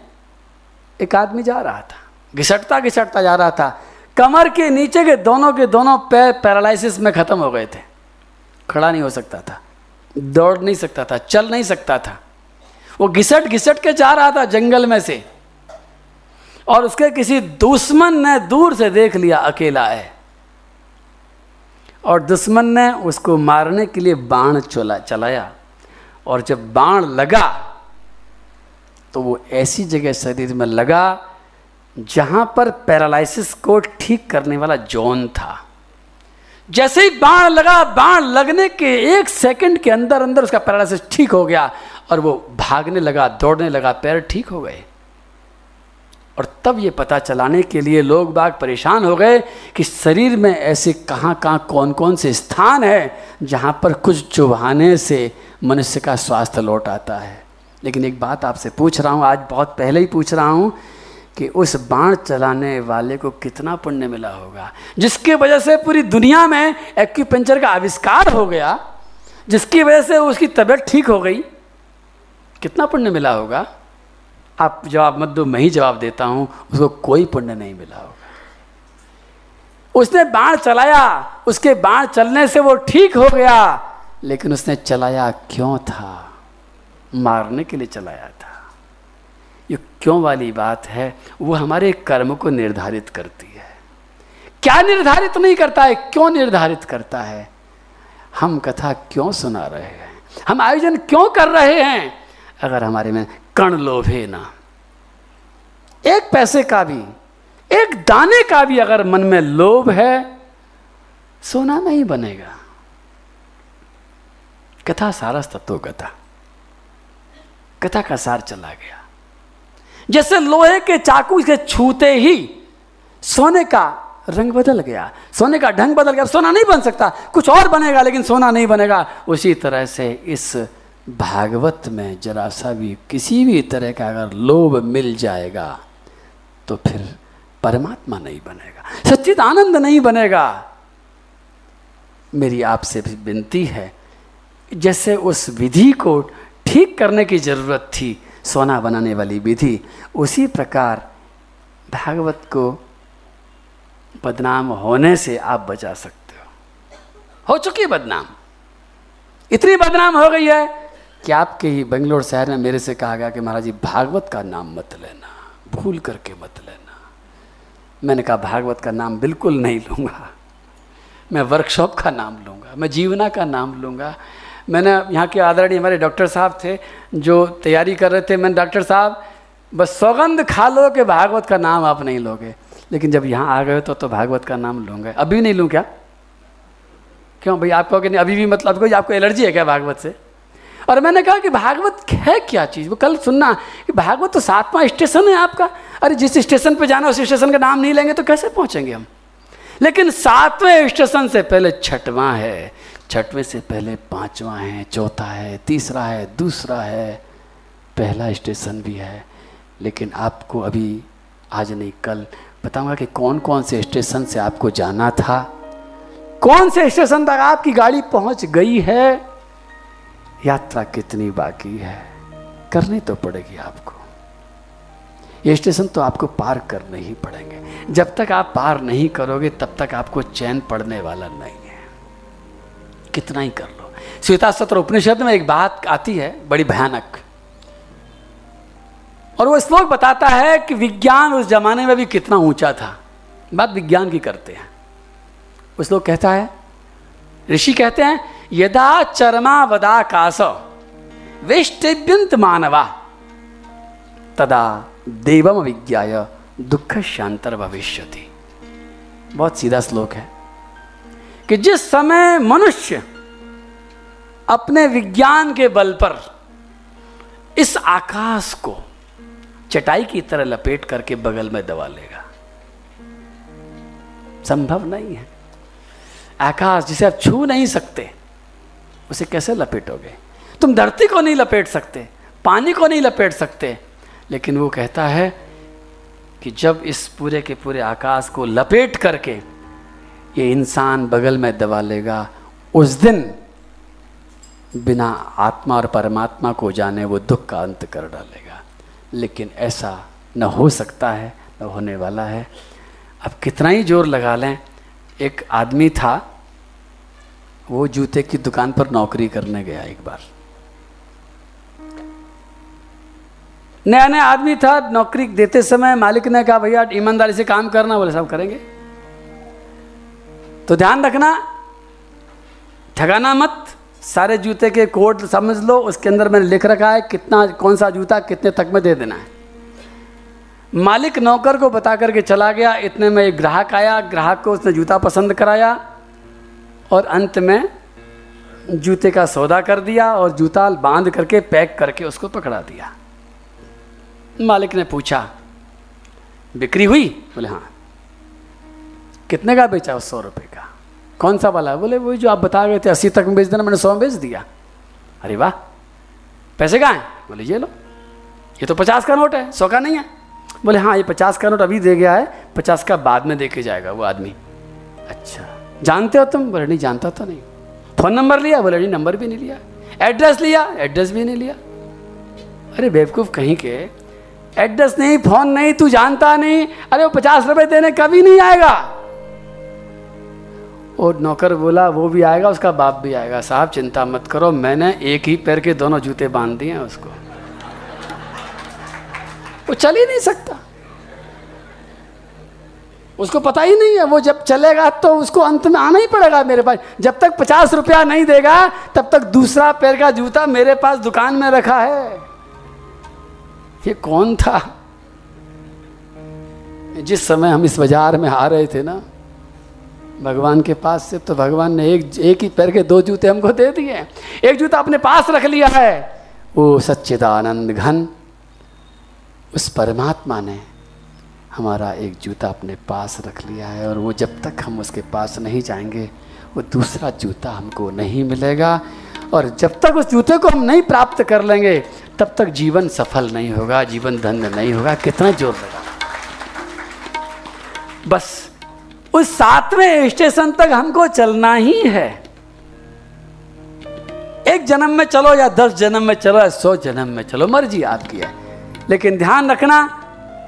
एक आदमी जा रहा था, घिसटता घिसटता जा रहा था, कमर के नीचे के दोनों के दोनों पैर पैरालिसिस में ख़त्म हो गए थे, खड़ा नहीं हो सकता था, दौड़ नहीं सकता था, चल नहीं सकता था। वो घिसट घिसट के जा रहा था जंगल में से, और उसके किसी दुश्मन ने दूर से देख लिया, अकेला है, और दुश्मन ने उसको मारने के लिए बाण चला चलाया और जब बाण लगा तो वो ऐसी जगह शरीर में लगा जहाँ पर पैरालिसिस को ठीक करने वाला जोन था। जैसे ही बाण लगा, बाण लगने के एक सेकंड के अंदर अंदर उसका पैरालिसिस ठीक हो गया और वो भागने लगा, दौड़ने लगा, पैर ठीक हो गए। और तब ये पता चलाने के लिए लोग बाग परेशान हो गए कि शरीर में ऐसे कहाँ कहाँ, कौन कौन से स्थान है जहाँ पर कुछ चुभाने से मनुष्य का स्वास्थ्य लौट आता है। लेकिन एक बात आपसे पूछ रहा हूँ, आज बहुत पहले ही पूछ रहा हूँ कि उस बाण चलाने वाले को कितना पुण्य मिला होगा, जिसकी वजह से पूरी दुनिया में एक्यूपंक्चर का आविष्कार हो गया, जिसकी वजह से उसकी तबीयत ठीक हो गई, कितना पुण्य मिला होगा। आप जवाब मत दो, मैं ही जवाब देता हूँ, उसको कोई पुण्य नहीं मिला होगा। उसने बाण चलाया, उसके बाण चलने से वो ठीक हो गया, लेकिन उसने चलाया क्यों था? मारने के लिए चलाया था। ये क्यों वाली बात है, वो हमारे कर्म को निर्धारित करती है। क्या निर्धारित नहीं करता है, क्यों निर्धारित करता है। हम कथा क्यों सुना रहे हैं, हम आयोजन क्यों कर रहे हैं, अगर हमारे में कण लोभे ना, एक पैसे का भी, एक दाने का भी अगर मन में लोभ है, सोना नहीं बनेगा। कथा सारस तत्व कथा, कथा का सार चला गया। जैसे लोहे के चाकू से छूते ही सोने का रंग बदल गया, सोने का ढंग बदल गया, सोना नहीं बन सकता, कुछ और बनेगा लेकिन सोना नहीं बनेगा। उसी तरह से इस भागवत में जरा सा भी किसी भी तरह का अगर लोभ मिल जाएगा तो फिर परमात्मा नहीं बनेगा, सच्चित आनंद नहीं बनेगा। मेरी आपसे भी विनती है, जैसे उस विधि को ठीक करने की ज़रूरत थी, सोना बनाने वाली विधि, उसी प्रकार भागवत को बदनाम होने से आप बचा सकते हो। हो चुकी बदनाम, इतनी बदनाम हो गई है कि आपके ही बेंगलोर शहर में मेरे से कहा गया कि महाराज जी भागवत का नाम मत लेना, भूल करके मत लेना। मैंने कहा भागवत का नाम बिल्कुल नहीं लूँगा, मैं वर्कशॉप का नाम लूँगा, मैं जीवना का नाम लूँगा। मैंने यहाँ के आदरणीय हमारे डॉक्टर साहब थे जो तैयारी कर रहे थे, मैंने डॉक्टर साहब बस सौगंध खा लो कि भागवत का नाम आप नहीं लोगे, लेकिन जब यहाँ आ गए तो तो भागवत का नाम लूँगा। अभी नहीं लूँ क्या? क्यों भाई, आप कहोगे नहीं अभी भी, मतलब कोई आपको एलर्जी है क्या भागवत से? और मैंने कहा कि भागवत है क्या चीज़, वो कल सुनना कि भागवत तो सातवां स्टेशन है आपका। अरे जिस स्टेशन पर जाना उस स्टेशन का नाम नहीं लेंगे तो कैसे पहुँचेंगे हम? लेकिन सातवें स्टेशन से पहले छठवां है, छठवें से पहले पांचवा है, चौथा है, तीसरा है, दूसरा है, पहला स्टेशन भी है। लेकिन आपको अभी आज नहीं कल बताऊंगा कि कौन कौन से स्टेशन से आपको जाना था, कौन से स्टेशन तक आपकी गाड़ी पहुंच गई है, यात्रा कितनी बाकी है, करनी तो पड़ेगी आपको। ये स्टेशन तो आपको पार करने ही पड़ेंगे, जब तक आप पार नहीं करोगे तब तक आपको चैन पड़ने वाला नहीं है, कितना ही कर लो। श्वेतासत्र उपनिषद में एक बात आती है बड़ी भयानक, और वो श्लोक बताता है कि विज्ञान उस जमाने में भी कितना ऊंचा था। बात विज्ञान की करते हैं, उस श्लोक कहता है, ऋषि कहते हैं, यदा चरमा वदाकाश वेष्टिभ्यंत मानवा तदा देवम विज्ञाय दुख शांतर भविष्यति। बहुत सीधा श्लोक है कि जिस समय मनुष्य अपने विज्ञान के बल पर इस आकाश को चटाई की तरह लपेट करके बगल में दबा लेगा, संभव नहीं है। आकाश जिसे आप छू नहीं सकते उसे कैसे लपेटोगे? तुम धरती को नहीं लपेट सकते, पानी को नहीं लपेट सकते, लेकिन वो कहता है कि जब इस पूरे के पूरे आकाश को लपेट करके ये इंसान बगल में दबा लेगा, उस दिन बिना आत्मा और परमात्मा को जाने वो दुख का अंत कर डालेगा। लेकिन ऐसा न हो सकता है, न होने वाला है। अब कितना ही जोर लगा लें। एक आदमी था, वो जूते की दुकान पर नौकरी करने गया। एक बार नया नया आदमी था, नौकरी देते समय मालिक ने कहा, भैया ईमानदारी से काम करना। बोले साहब करेंगे, तो ध्यान रखना ठगाना मत। सारे जूते के कोड समझ लो, उसके अंदर मैंने लिख रखा है कितना कौन सा जूता कितने तक में दे देना है। मालिक नौकर को बता करके चला गया। इतने में एक ग्राहक आया, ग्राहक को उसने जूता पसंद कराया और अंत में जूते का सौदा कर दिया और जूता बांध करके पैक करके उसको पकड़ा दिया। मालिक ने पूछा, बिक्री हुई? बोले हाँ। कितने का बेचा? सौ रुपये का। कौन सा वाला? बोले वही जो आप बता गए थे, अस्सी तक में बेच देना, मैंने सौ में बेच दिया। अरे वाह, पैसे कहाँ हैं? बोले ये लो, ये तो पचास का नोट है, सौ का नहीं है। बोले हाँ ये पचास का नोट अभी दे गया है, पचास का बाद में दे के जाएगा वो आदमी। अच्छा जानते हो तुम? बोले नहीं जानता तो नहीं। फ़ोन नंबर लिया? बोले नहीं नंबर भी नहीं लिया। एड्रेस लिया? एड्रेस भी नहीं लिया। अरे बेवकूफ़ कहीं के, एड्रेस नहीं, फ़ोन नहीं, तू जानता नहीं, अरे वो पचास रुपये देने कभी नहीं आएगा। और नौकर बोला वो भी आएगा, उसका बाप भी आएगा। साहब चिंता मत करो, मैंने एक ही पैर के दोनों जूते बांध दिए हैं उसको, वो चल ही नहीं सकता, उसको पता ही नहीं है। वो जब चलेगा तो उसको अंत में आना ही पड़ेगा मेरे पास। जब तक पचास रुपया नहीं देगा तब तक दूसरा पैर का जूता मेरे पास दुकान में रखा है। ये कौन था? जिस समय हम इस बाजार में आ रहे थे ना भगवान के पास से, तो भगवान ने एक एक ही पैर के दो जूते हमको दे दिए। एक जूता अपने पास रख लिया है। वो सच्चिदानंद घन उस परमात्मा ने हमारा एक जूता अपने पास रख लिया है, और वो जब तक हम उसके पास नहीं जाएंगे वो दूसरा जूता हमको नहीं मिलेगा। और जब तक उस जूते को हम नहीं प्राप्त कर लेंगे तब तक जीवन सफल नहीं होगा, जीवन धन्य नहीं होगा। कितना जोर लगा। बस उस सातवें स्टेशन तक हमको चलना ही है। एक जन्म में चलो या दस जन्म में चलो या सौ जन्म में चलो, मर्जी आपकी है, लेकिन ध्यान रखना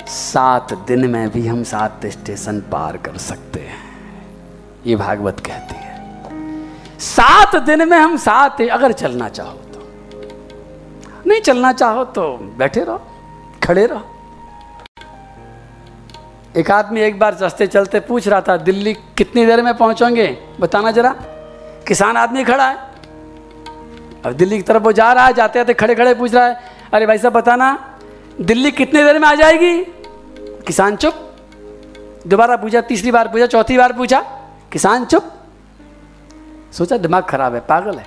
सात दिन में भी हम सात स्टेशन पार कर सकते हैं। ये भागवत कहती है सात दिन में हम सात, अगर चलना चाहो तो, नहीं चलना चाहो तो बैठे रहो, खड़े रहो। एक आदमी एक बार रास्ते चलते पूछ रहा था दिल्ली कितनी देर में पहुंचोगे बताना जरा। किसान आदमी खड़ा है, अब दिल्ली की तरफ वो जा रहा है, जाते जाते खड़े खड़े पूछ रहा है अरे भाई साहब बताना दिल्ली कितनी देर में आ जाएगी। किसान चुप। दोबारा पूछा, तीसरी बार पूछा, चौथी बार पूछा, किसान चुप। सोचा दिमाग खराब है, पागल है।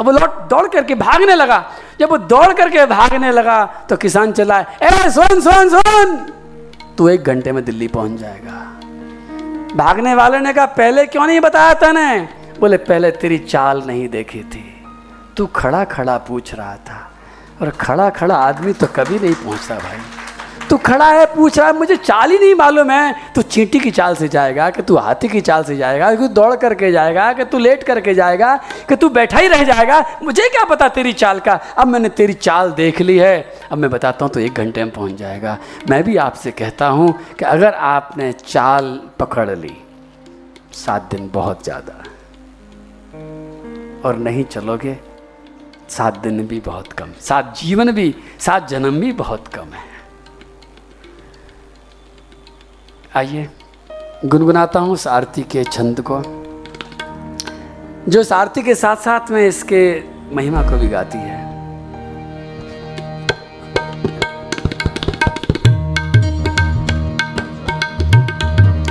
अब वो लौट दौड़ करके भागने लगा। जब वो दौड़ करके भागने लगा तो किसान चला है, ए सोन सोन सोन तू एक घंटे में दिल्ली पहुंच जाएगा। भागने वाले ने कहा पहले क्यों नहीं बताया तूने? बोले पहले तेरी चाल नहीं देखी थी, तू खड़ा खड़ा पूछ रहा था, और खड़ा खड़ा आदमी तो कभी नहीं पहुंचता भाई। तू खड़ा है, पूछ रहा है, मुझे चाल ही नहीं मालूम है। तू चींटी की चाल से जाएगा कि तू हाथी की चाल से जाएगा, कि तू दौड़ करके जाएगा, कि तू लेट करके जाएगा, कि तू बैठा ही रह जाएगा, मुझे क्या पता तेरी चाल का। अब मैंने तेरी चाल देख ली है, अब मैं बताता हूँ तो एक घंटे में पहुँच जाएगा। मैं भी आपसे कहता हूँ कि अगर आपने चाल पकड़ ली, सात दिन बहुत ज़्यादा, और नहीं चलोगे सात दिन भी बहुत कम, सात जीवन भी, सात जन्म भी बहुत कम है। आइए गुनगुनाता हूँ इस आरती के छंद को, जो इस आरती के साथ साथ में इसके महिमा को भी गाती है।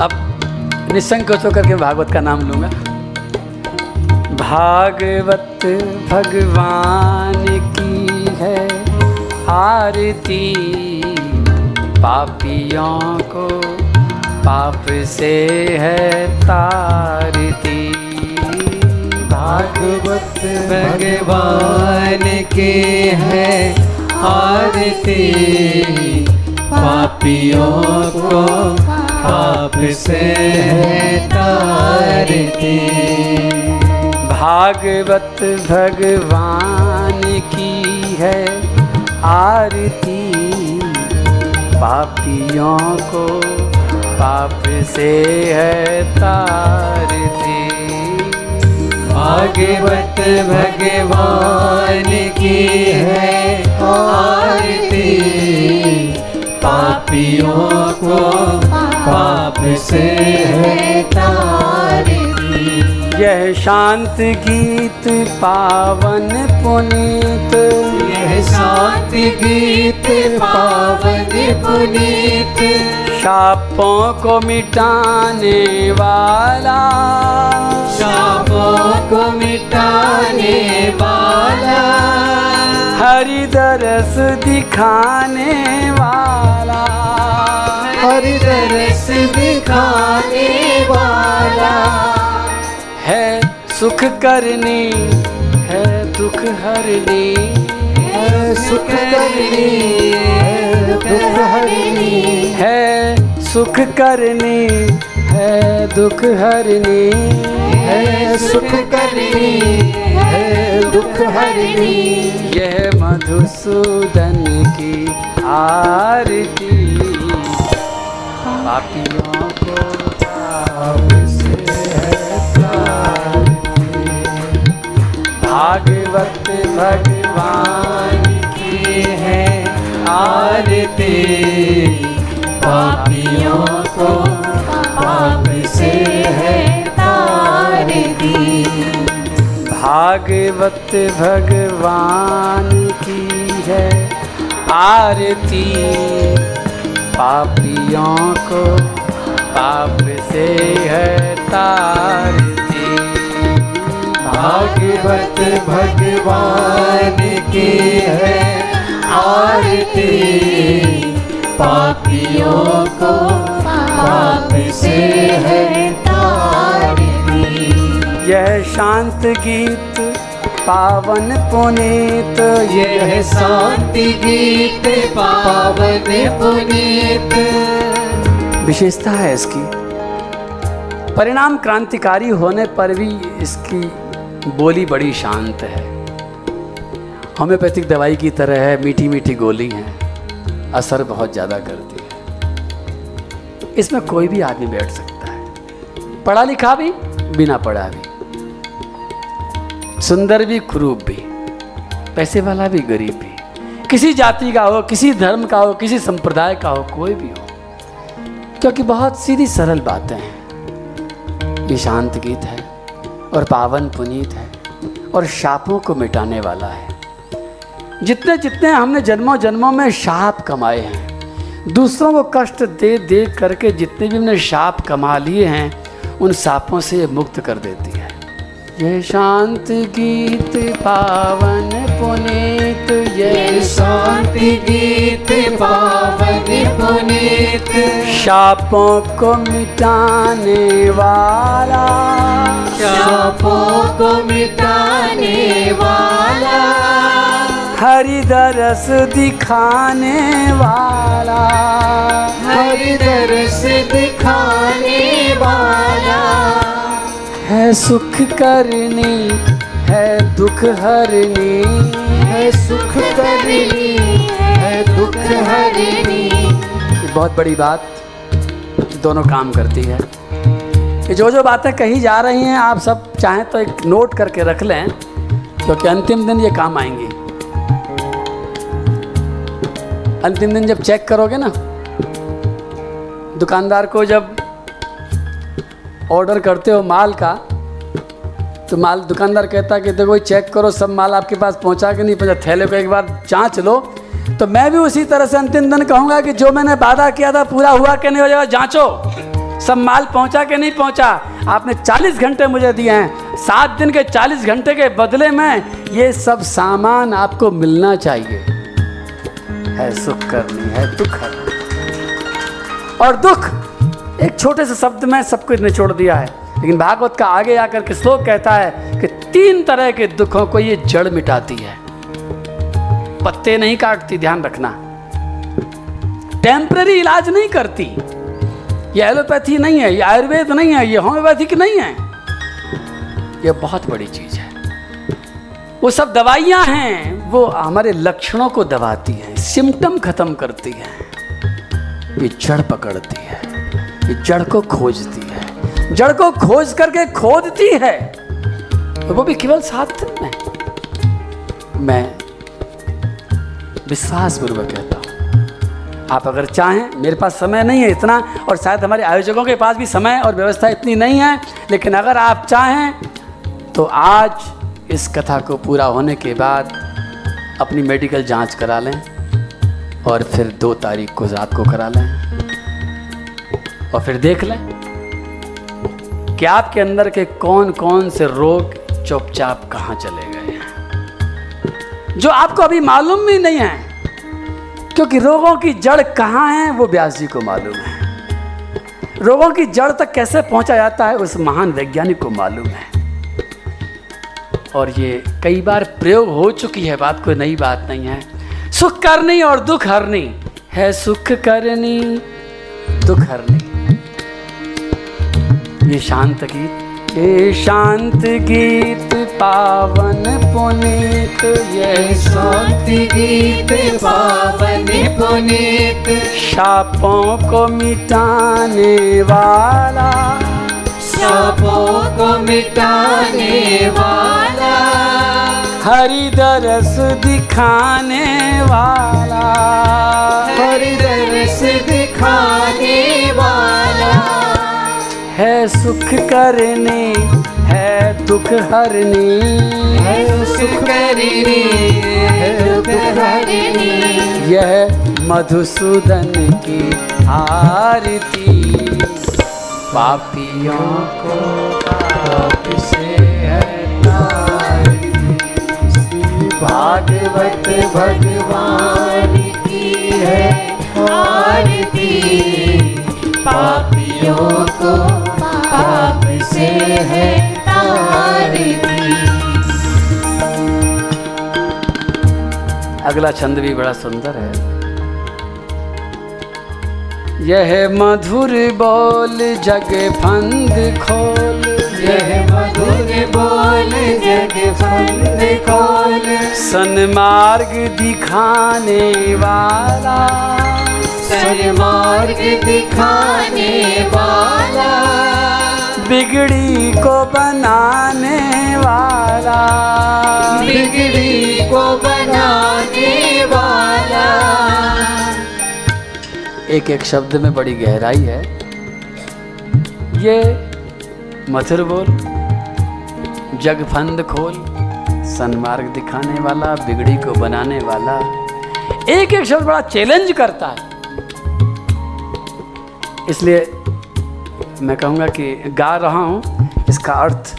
अब निसंकोच होकर के भागवत का नाम लूँगा। भागवत भगवान की है आरती, पापियों को पाप से है तारती। भागवत भगवान की है आरती, पापियों को पाप से है तारती। भागवत भगवान की है आरती, पापियों को पाप से है तारती। भागवत भगवान की है आरती, पापियों को पाप से है तारती। यह शांत गीत पावन पुनीत, यह शांत गीत पावन पुनीत, शापों को मिटाने वाला, शापों को मिटाने वाला, हरि दरस दिखाने वाला, हरि दरस दिखाने वाला, है सुख करनी है दुख हरनी, है है सुख करनी है दुख हरनी, है सुख करनी है दुख हरनी, है सुख करनी है दुख हरनी। यह मधुसूदन की आरती पापियों को ताप से है तारती, भागवत भगवान की है आरती पापियों को पाप से है तारती। भागवत भगवान की है आरती पापियों को पाप से है तारती। भागवत भगवान की है आरती पापियों को पाप से है तारती। यह शांत गीत पावन पुनीत, यह शांति गीत पावन पुनीत। विशेषता है इसकी, परिणाम क्रांतिकारी होने पर भी इसकी बोली बड़ी शांत है। होम्योपैथिक दवाई की तरह है, मीठी मीठी गोली है, असर बहुत ज़्यादा करती है। इसमें कोई भी आदमी बैठ सकता है, पढ़ा लिखा भी, बिना पढ़ा भी, सुंदर भी क्रूप भी, पैसे वाला भी गरीब भी, किसी जाति का हो, किसी धर्म का हो, किसी संप्रदाय का हो, कोई भी हो, क्योंकि बहुत सीधी सरल बातें हैं। ये शांत गीत है और पावन पुनीत है और शापों को मिटाने वाला है। जितने जितने हमने जन्मों जन्मों में शाप कमाए हैं, दूसरों को कष्ट दे दे करके जितने भी हमने शाप कमा लिए हैं, उन शापों से मुक्त कर देती है। ये शांत गीत पावन पुनीत, ये शांत गीत पावन पुनीत। शापों को मिटाने वाला, शापों को मिटाने वाला, हरि दरस दिखाने वाला, हरि दरस दिखाने वाला। है सुख करनी है दुख हरनी, है सुख करनी है दुख हरनी। बहुत बड़ी बात, दोनों काम करती है। ये जो जो बातें कही जा रही हैं, आप सब चाहें तो एक नोट करके रख लें, क्योंकि अंतिम दिन ये काम आएंगी। अंतिम दिन जब चेक करोगे ना, दुकानदार को जब ऑर्डर करते हो माल का, तो माल दुकानदार कहता है कि देखो चेक करो सब माल आपके पास पहुंचा कि नहीं पहुंचा, थैले को एक बार जांच लो। तो मैं भी उसी तरह से अंतिम दिन कहूँगा कि जो मैंने वादा किया था पूरा हुआ कि नहीं हुआ, जांचो सब माल पहुंचा कि नहीं पहुंचा। आपने चालीस घंटे मुझे दिए हैं, सात दिन के चालीस घंटे के बदले में ये सब सामान आपको मिलना चाहिए। है सुख करनी है दुख करनी, और दुख एक छोटे से शब्द में सब कुछ निचोड़ दिया है। लेकिन भागवत का आगे आकर के श्लोक कहता है कि तीन तरह के दुखों को ये जड़ मिटाती है, पत्ते नहीं काटती, ध्यान रखना। टेम्पररी इलाज नहीं करती, ये एलोपैथी नहीं है, ये आयुर्वेद नहीं है, ये होम्योपैथिक नहीं है। ये बहुत बड़ी चीज है। वो सब दवाइयाँ हैं, वो हमारे लक्षणों को दबाती हैं, सिम्टम खत्म करती हैं। ये जड़ पकड़ती है, जड़ को खोजती है, जड़ को खोज करके खोदती है, तो वो भी केवल सात दिन में। मैं विश्वासपूर्वक कहता हूँ, आप अगर चाहें, मेरे पास समय नहीं है इतना, और शायद हमारे आयोजकों के पास भी समय और व्यवस्था इतनी नहीं है, लेकिन अगर आप चाहें तो आज इस कथा को पूरा होने के बाद अपनी मेडिकल जांच करा लें, और फिर दो तारीख को रात को करा लें, और फिर देख लें कि आपके अंदर के कौन कौन से रोग चुपचाप कहाँ चले गए हैं, जो आपको अभी मालूम भी नहीं है। क्योंकि रोगों की जड़ कहाँ है वो व्यास जी को मालूम है, रोगों की जड़ तक कैसे पहुँचा जाता है उस महान वैज्ञानिक को मालूम है। और ये कई बार प्रयोग हो चुकी है, बात कोई नई बात नहीं है। सुख करनी और दुख हरनी है, सुख करनी दुख हरनी। ये शांत गीत, ये शांत गीत पावन पुनीत, ये शांत गीत पावन पुनीत, शापों को मिटाने वाला, शापों को मिटाने वाला, हरि दरस दिखाने वाला, हरि दरस दिखाने वाला, है सुख करने है दुख हरनी, है सुख करनी है दुख हरनी। यह मधुसूदन की आरती, पापियों को पाप से हटाती, भागवत भगवान की है आरती, पापियों को पाप से है। अगला छंद भी बड़ा सुंदर है। यह मधुर बोल जग फंद खोल, यह मधुर बोल जग फंद खोल, सन्मार्ग दिखाने वाला, सन्मार्ग दिखाने वाला, बिगड़ी को बनाने वाला, बिगड़ी को बनाने वाला। एक एक शब्द में बड़ी गहराई है। ये मधुर बोल जग फंद खोल, सन्मार्ग दिखाने वाला, बिगड़ी को बनाने वाला, एक एक शब्द बड़ा चैलेंज करता है। इसलिए मैं कहूँगा कि गा रहा हूँ, इसका अर्थ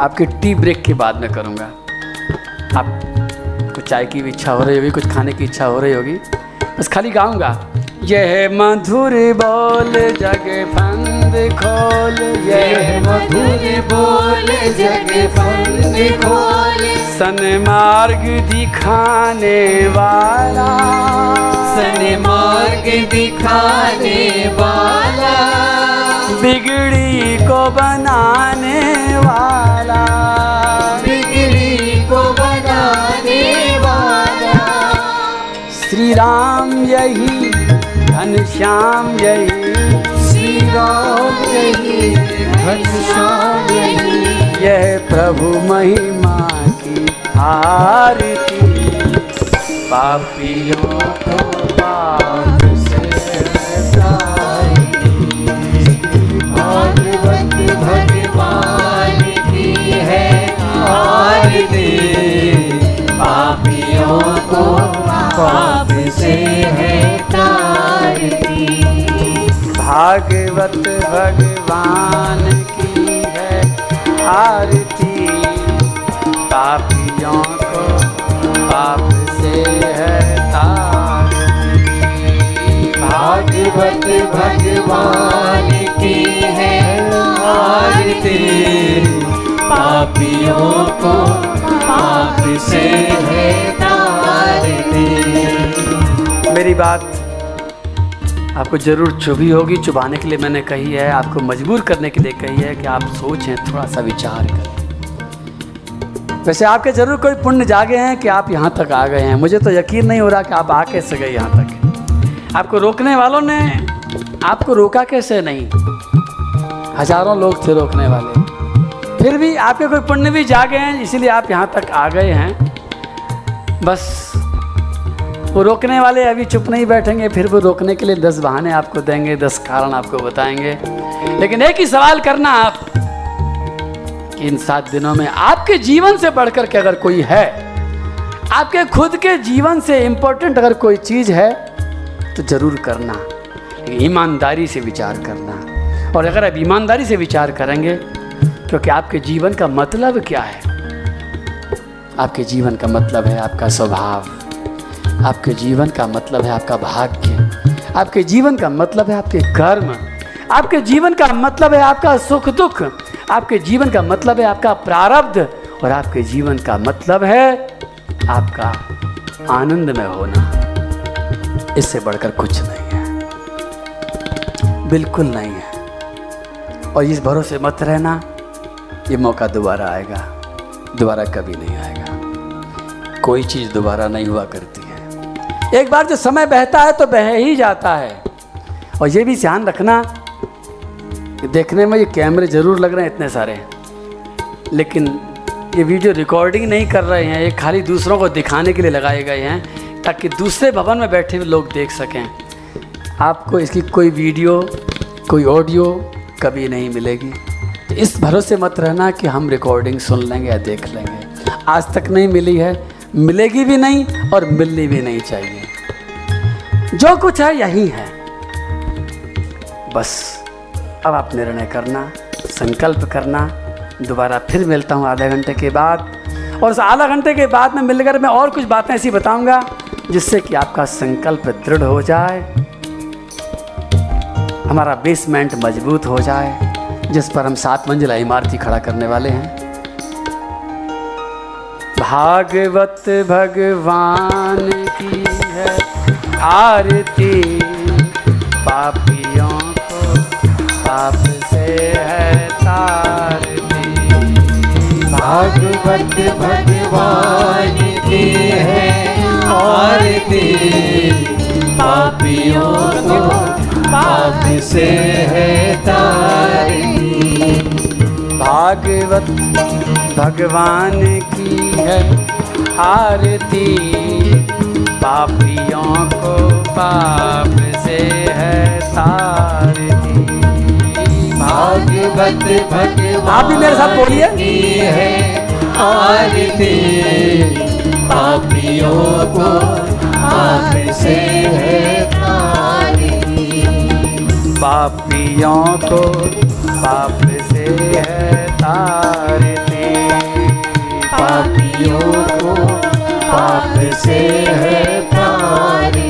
आपके टी ब्रेक के बाद मैं करूँगा। आप कुछ चाय की भी इच्छा हो रही होगी, कुछ खाने की इच्छा हो रही होगी, बस खाली गाऊँगा। यह मधुर बोल जग फंद खोल, यह मधुर बोल जग फंद खोल, सन्मार्ग दिखाने वाला, सन्मार्ग दिखाने वाला, बिगड़ी को बनाने वाला, बिगड़ी को बनाने वाला। श्री राम यही घनश्याम यही, श्री राम यही घनश्याम यही, यह प्रभु महिमा की आरती, पापियों को पाप से भगवान की है आरती, पापियों को पाप से है तारती, भागवत भगवान की है आरती, पापियों को पाप से है तारती, भागवत भगवान की है आरती, पापियों को पाप से है तारती। मेरी बात आपको ज़रूर चुभी होगी, चुभाने के लिए मैंने कही है, आपको मजबूर करने के लिए कही है कि आप सोचें, थोड़ा सा विचार करें। वैसे आपके ज़रूर कोई पुण्य जागे हैं कि आप यहाँ तक आ गए हैं, मुझे तो यकीन नहीं हो रहा कि आप आ कैसे गए यहाँ तक। आपको रोकने वालों ने आपको रोका कैसे नहीं, हजारों लोग थे रोकने वाले, फिर भी आपके कोई पुण्य भी जागे हैं, इसीलिए आप यहाँ तक आ गए हैं। बस वो रोकने वाले अभी चुप नहीं बैठेंगे, फिर वो रोकने के लिए दस बहाने आपको देंगे, दस कारण आपको बताएंगे, लेकिन एक ही सवाल करना आप कि इन सात दिनों में आपके जीवन से बढ़कर के अगर कोई है, आपके खुद के जीवन से इम्पोर्टेंट अगर कोई चीज़ है तो ज़रूर करना, ईमानदारी से विचार करना। और अगर आप ईमानदारी से विचार करेंगे, क्योंकि आपके जीवन का मतलब क्या है, आपके जीवन का मतलब है आपका स्वभाव, आपके जीवन का मतलब है आपका भाग्य, आपके जीवन का मतलब है आपके कर्म, आपके जीवन का मतलब है आपका सुख दुख, आपके जीवन का मतलब है आपका प्रारब्ध, पर आपके जीवन का मतलब है आपका आनंदमय होना। इससे बढ़कर कुछ नहीं है, बिल्कुल नहीं है। और इस भरोसे मत रहना ये मौका दोबारा आएगा, दोबारा कभी नहीं आएगा। कोई चीज़ दोबारा नहीं हुआ करती है। एक बार जो समय बहता है तो बह ही जाता है। और ये भी ध्यान रखना, देखने में ये कैमरे ज़रूर लग रहे हैं इतने सारे, लेकिन ये वीडियो रिकॉर्डिंग नहीं कर रहे हैं, ये खाली दूसरों को दिखाने के लिए लगाए गए हैं ताकि दूसरे भवन में बैठे हुए लोग देख सकें। आपको इसकी कोई वीडियो, कोई ऑडियो कभी नहीं मिलेगी। तो इस भरोसे मत रहना कि हम रिकॉर्डिंग सुन लेंगे या देख लेंगे। आज तक नहीं मिली है, मिलेगी भी नहीं और मिलनी भी नहीं चाहिए। जो कुछ है यही है। बस अब आप निर्णय करना, संकल्प करना, दोबारा फिर मिलता हूँ आधे घंटे के बाद। और उस आधा घंटे के बाद में मिलकर मैं और कुछ बातें ऐसी बताऊँगा जिससे कि आपका संकल्प दृढ़ हो जाए, हमारा बेसमेंट मजबूत हो जाए जिस पर हम सात मंजिला इमारत खड़ा करने वाले हैं। भागवत भगवान की है आरती, पापियों को पाप से है तार। भागवत भगवान की है आरती, पापियों को पाप से है तारी। भागवत भगवान की है आरती, पापियों को पाप से है तारी। भागवत भगवान आप भी मेरे साथ बोलिए। आरती पापियों को पाप से है तारी, पापियों को पाप से है तारी, पापियों को पाप से है तारी,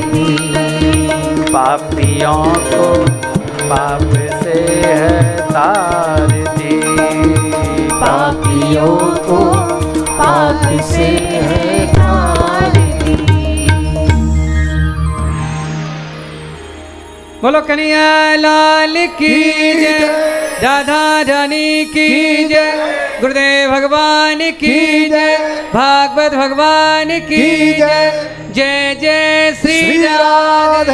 पापियों को पाप से है तारती, पापियों को पाप से है तारती। बोलो कन्हैया लाल की जय, राधा रानी की जय, गुरुदेव भगवान की जय, भागवत भगवान की जय। जय जय श्री राधे।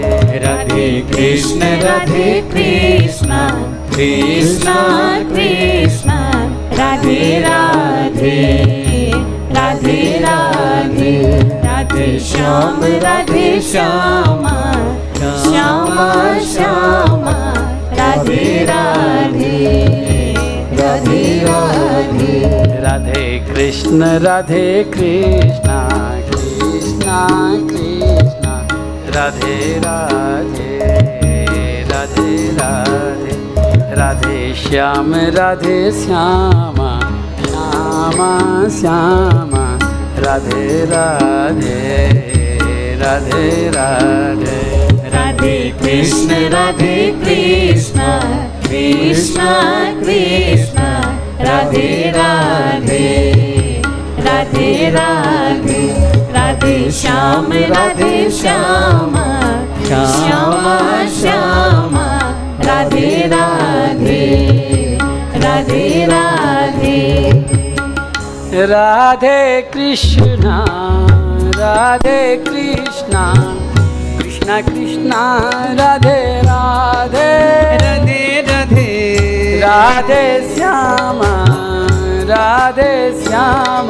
राधे कृष्ण राधे कृष्ण, कृष्ण कृष्ण राधे राधे, राधे राधे राधे श्याम राधे श्याम, श्याम श्याम राधे राधे, राधे राधे राधे कृष्ण राधे कृष्ण, कृष्ण राधे राधे, राधे राधे राधे श्याम राधे श्याम, श्याम श्याम राधे राधे, राधे राधे राधे कृष्ण राधे कृष्ण, कृष्ण कृष्ण राधे राधे, राधे राधे राधे श्याम राधे श्याम, श्याम श्याम राधे राधे, राधे राधे राधे कृष्णा, राधे कृष्णा कृष्णा कृष्णा राधे राधे, राधे राधे राधे श्याम, राधे श्याम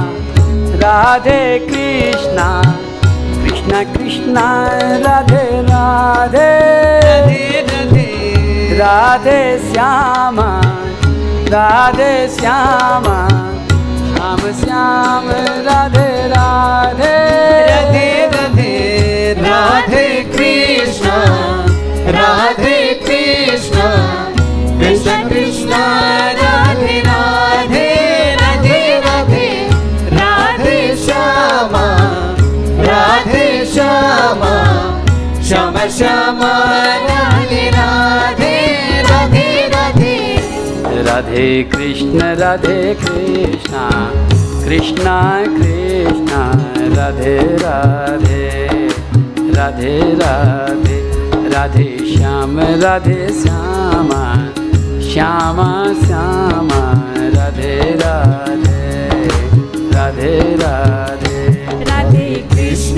राधे कृष्णा कृष्णा कृष्णा राधे राधे राधे श्यामा राधे श्यामा श्याम श्याम राधे राधे राधे राधे राधे कृष्णा राधे कृष्णा कृष्णा कृष्णा राधे राधे राधे राधे राधे श्यामा राधे श्यामा श्याम श्यामा राधे राधे राधे राधे राधे कृष्ण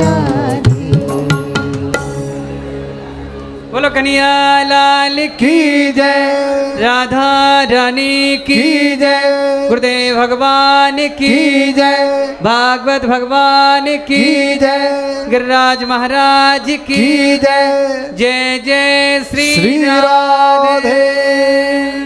राधे बोलो कन्हैया लाल की जय, राधा रानी की जय, गुरुदेव भगवान की जय, भागवत भगवान की जय, गिरिराज महाराज की जय, जय जय श्री राधे।